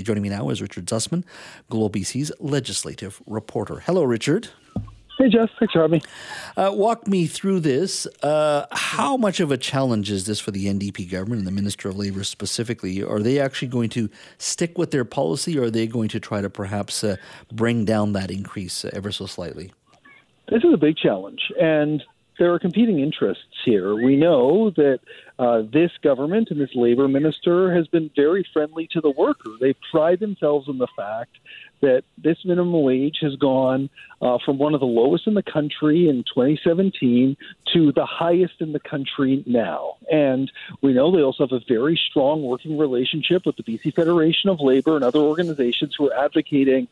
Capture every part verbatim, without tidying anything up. Joining me now is Richard Zussman, Global B C's legislative reporter. Hello, Richard. Hey, Jeff. Thanks for having me. Uh, walk me through this. Uh, how much of a challenge is this for the N D P government and the Minister of Labour specifically? Are they actually going to stick with their policy, or are they going to try to perhaps uh, bring down that increase uh, ever so slightly? This is a big challenge, and there are competing interests here. We know that uh, this government and this Labour minister has been very friendly to the worker. They pride themselves on the fact that this minimum wage has gone uh, from one of the lowest in the country in twenty seventeen to the highest in the country now. And we know they also have a very strong working relationship with the B C Federation of Labour and other organizations who are advocating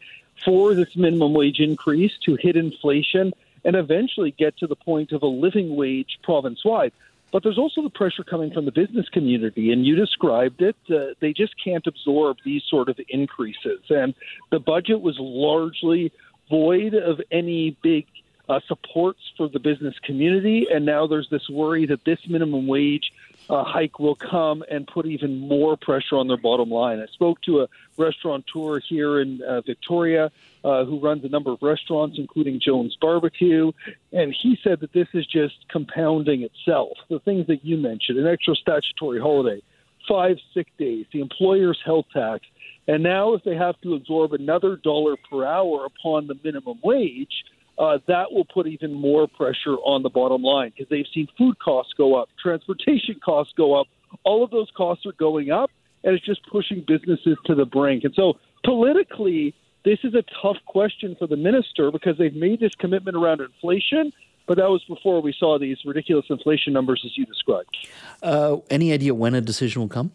for this minimum wage increase to hit inflation and eventually get to the point of a living wage province-wide. But there's also the pressure coming from the business community, and you described it. Uh, they just can't absorb these sort of increases. And the budget was largely void of any big uh, supports for the business community, and now there's this worry that this minimum wage uh, hike will come and put even more pressure on their bottom line. I spoke to a restaurateur here in uh, Victoria Uh, who runs a number of restaurants, including Jones Barbecue, and he said that this is just compounding itself. The things that you mentioned, an extra statutory holiday, five sick days, the employer's health tax, and now if they have to absorb another dollar per hour upon the minimum wage, uh, that will put even more pressure on the bottom line because they've seen food costs go up, transportation costs go up. All of those costs are going up, and it's just pushing businesses to the brink. And so politically, this is a tough question for the minister because they've made this commitment around inflation, but that was before we saw these ridiculous inflation numbers as you described. Uh, any idea when a decision will come?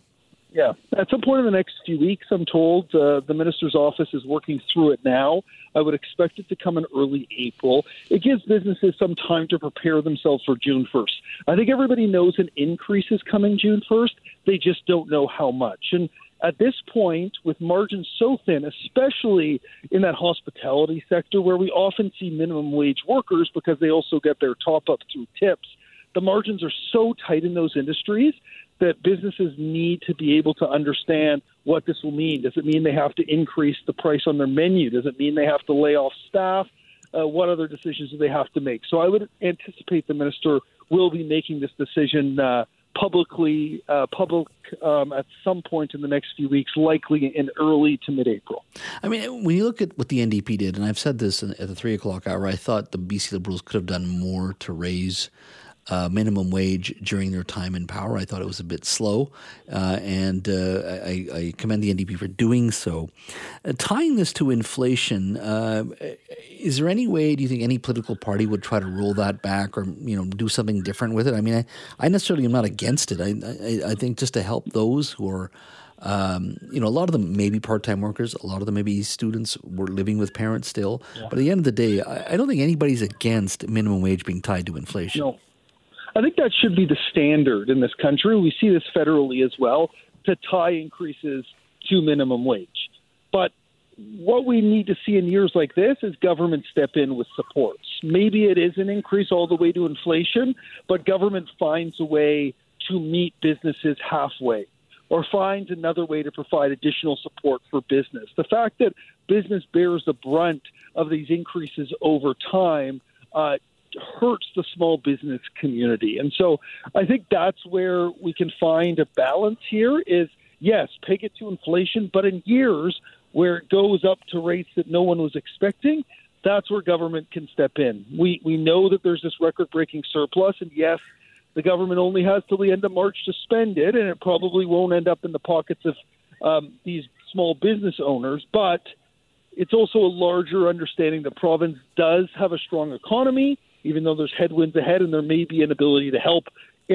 Yeah. At some point in the next few weeks, I'm told uh, the minister's office is working through it now. I would expect it to come in early April. It gives businesses some time to prepare themselves for June first. I think everybody knows an increase is coming June first. They just don't know how much. And at this point, with margins so thin, especially in that hospitality sector where we often see minimum wage workers because they also get their top up through tips, the margins are so tight in those industries that businesses need to be able to understand what this will mean. Does it mean they have to increase the price on their menu? Does it mean they have to lay off staff? Uh, what other decisions do they have to make? So I would anticipate the minister will be making this decision uh publicly uh, public um, at some point in the next few weeks, likely in early to mid-April. I mean, when you look at what the N D P did, and I've said this at the three o'clock hour, I thought the B C Liberals could have done more to raise uh, minimum wage during their time in power. I thought it was a bit slow, uh, and uh, I, I commend the N D P for doing so. Uh, tying this to inflation, uh, is there any way, do you think any political party would try to roll that back or, you know, do something different with it? I mean, I, I necessarily am not against it. I, I, I think just to help those who are, um, you know, a lot of them may be part-time workers. A lot of them may be students were living with parents still. Yeah. But at the end of the day, I, I don't think anybody's against minimum wage being tied to inflation. No. I think that should be the standard in this country. We see this federally as well, to tie increases to minimum wage. But what we need to see in years like this is government step in with supports. Maybe it is an increase all the way to inflation, but government finds a way to meet businesses halfway or finds another way to provide additional support for business. The fact that business bears the brunt of these increases over time uh, hurts the small business community. And so I think that's where we can find a balance here is, yes, peg it to inflation, but in years where it goes up to rates that no one was expecting, that's where government can step in. We we know that there's this record-breaking surplus, and yes, the government only has till the end of March to spend it, and it probably won't end up in the pockets of um, these small business owners, but it's also a larger understanding that province does have a strong economy, even though there's headwinds ahead and there may be an ability to help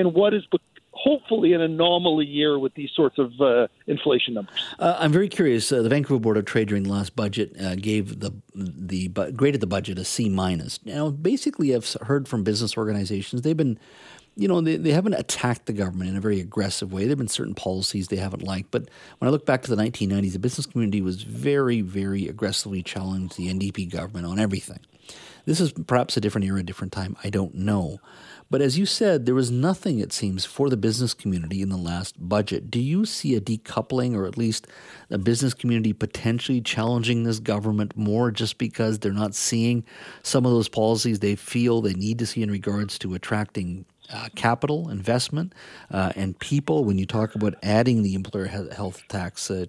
in what is be- hopefully an anomaly year with these sorts of uh, inflation numbers. Uh, I'm very curious. Uh, the Vancouver Board of Trade during the last budget uh, gave the the graded the budget a C minus. Now, basically, I've heard from business organizations they've been, you know, they, they haven't attacked the government in a very aggressive way. There have been certain policies they haven't liked. But when I look back to the nineteen nineties, the business community was very, very aggressively challenged the N D P government on everything. This is perhaps a different era, a different time. I don't know. But as you said, there was nothing, it seems, for the business community in the last budget. Do you see a decoupling or at least the business community potentially challenging this government more just because they're not seeing some of those policies they feel they need to see in regards to attracting Uh, capital, investment, uh, and people, when you talk about adding the employer health tax uh, uh,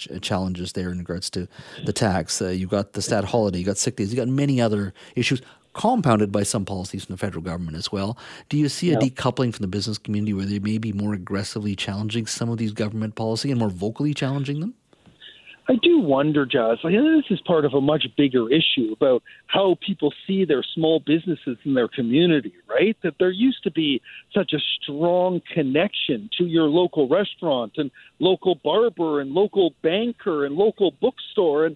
ch- challenges there in regards to the tax, uh, you've got the stat holiday, you've got sick days, you've got many other issues compounded by some policies from the federal government as well. Do you see a no. decoupling from the business community where they may be more aggressively challenging some of these government policy and more vocally challenging them? I do wonder, Jazz, I know this is part of a much bigger issue about how people see their small businesses in their community, right? That there used to be such a strong connection to your local restaurant and local barber and local banker and local bookstore. And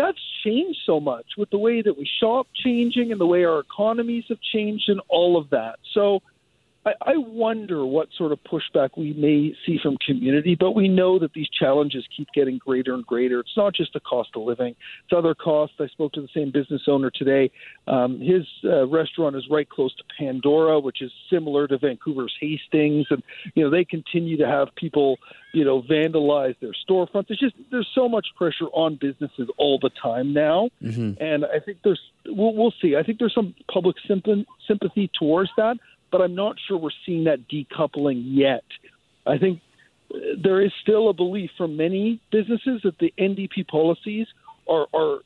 that's changed so much with the way that we shop changing and the way our economies have changed and all of that. So I wonder what sort of pushback we may see from community, but we know that these challenges keep getting greater and greater. It's not just the cost of living. It's other costs. I spoke to the same business owner today. Um, his uh, restaurant is right close to Pandora, which is similar to Vancouver's Hastings. And, you know, they continue to have people, you know, vandalize their storefronts. It's just there's so much pressure on businesses all the time now. Mm-hmm. And I think there's we'll, we'll see. I think there's some public symp- sympathy towards that. But I'm not sure we're seeing that decoupling yet. I think there is still a belief from many businesses that the N D P policies are are,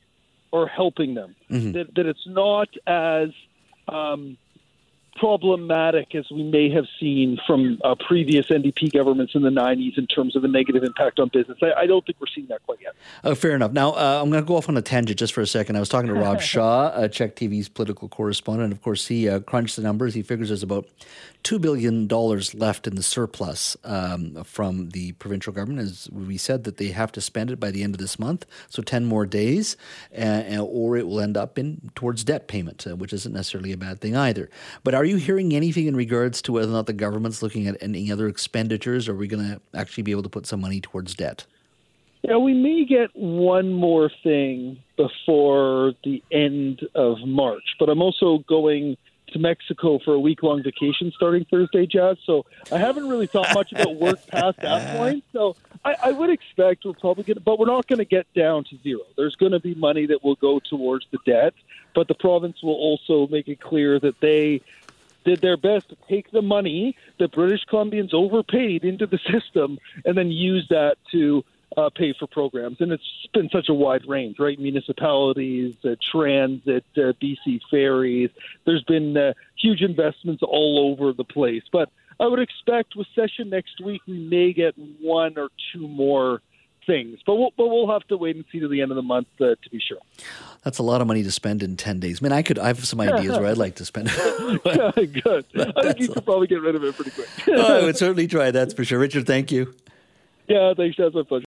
are helping them, mm-hmm. that, that it's not as um, problematic as we may have seen from uh, previous N D P governments in the nineties in terms of the negative impact on business. I, I don't think we're seeing that quite yet. Oh, fair enough. Now, uh, I'm going to go off on a tangent just for a second. I was talking to Rob Shaw, uh, Czech T V's political correspondent. Of course, he uh, crunched the numbers. He figures there's about two billion dollars left in the surplus um, from the provincial government. As we said, that they have to spend it by the end of this month, so ten more days, uh, or it will end up in towards debt payment, uh, which isn't necessarily a bad thing either. But are Are you hearing anything in regards to whether or not the government's looking at any other expenditures? Or are we going to actually be able to put some money towards debt? Yeah, we may get one more thing before the end of March, but I'm also going to Mexico for a week-long vacation starting Thursday, Jazz, so I haven't really thought much about work past that point, so I, I would expect we'll probably get, but we're not going to get down to zero. There's going to be money that will go towards the debt, but the province will also make it clear that they did their best to take the money that British Columbians overpaid into the system and then use that to uh, pay for programs. And it's been such a wide range, right? Municipalities, uh, transit, uh, B C Ferries. There's been uh, huge investments all over the place. But I would expect with session next week, we may get one or two more things. But we'll, but we'll have to wait and see to the end of the month uh, to be sure. That's a lot of money to spend in ten days. I mean, I could. I have some ideas where I'd like to spend it. But, good. I think you could probably get rid of it pretty quick. Oh, I would certainly try. That's for sure. Richard, thank you. Yeah, thanks. That's my pleasure.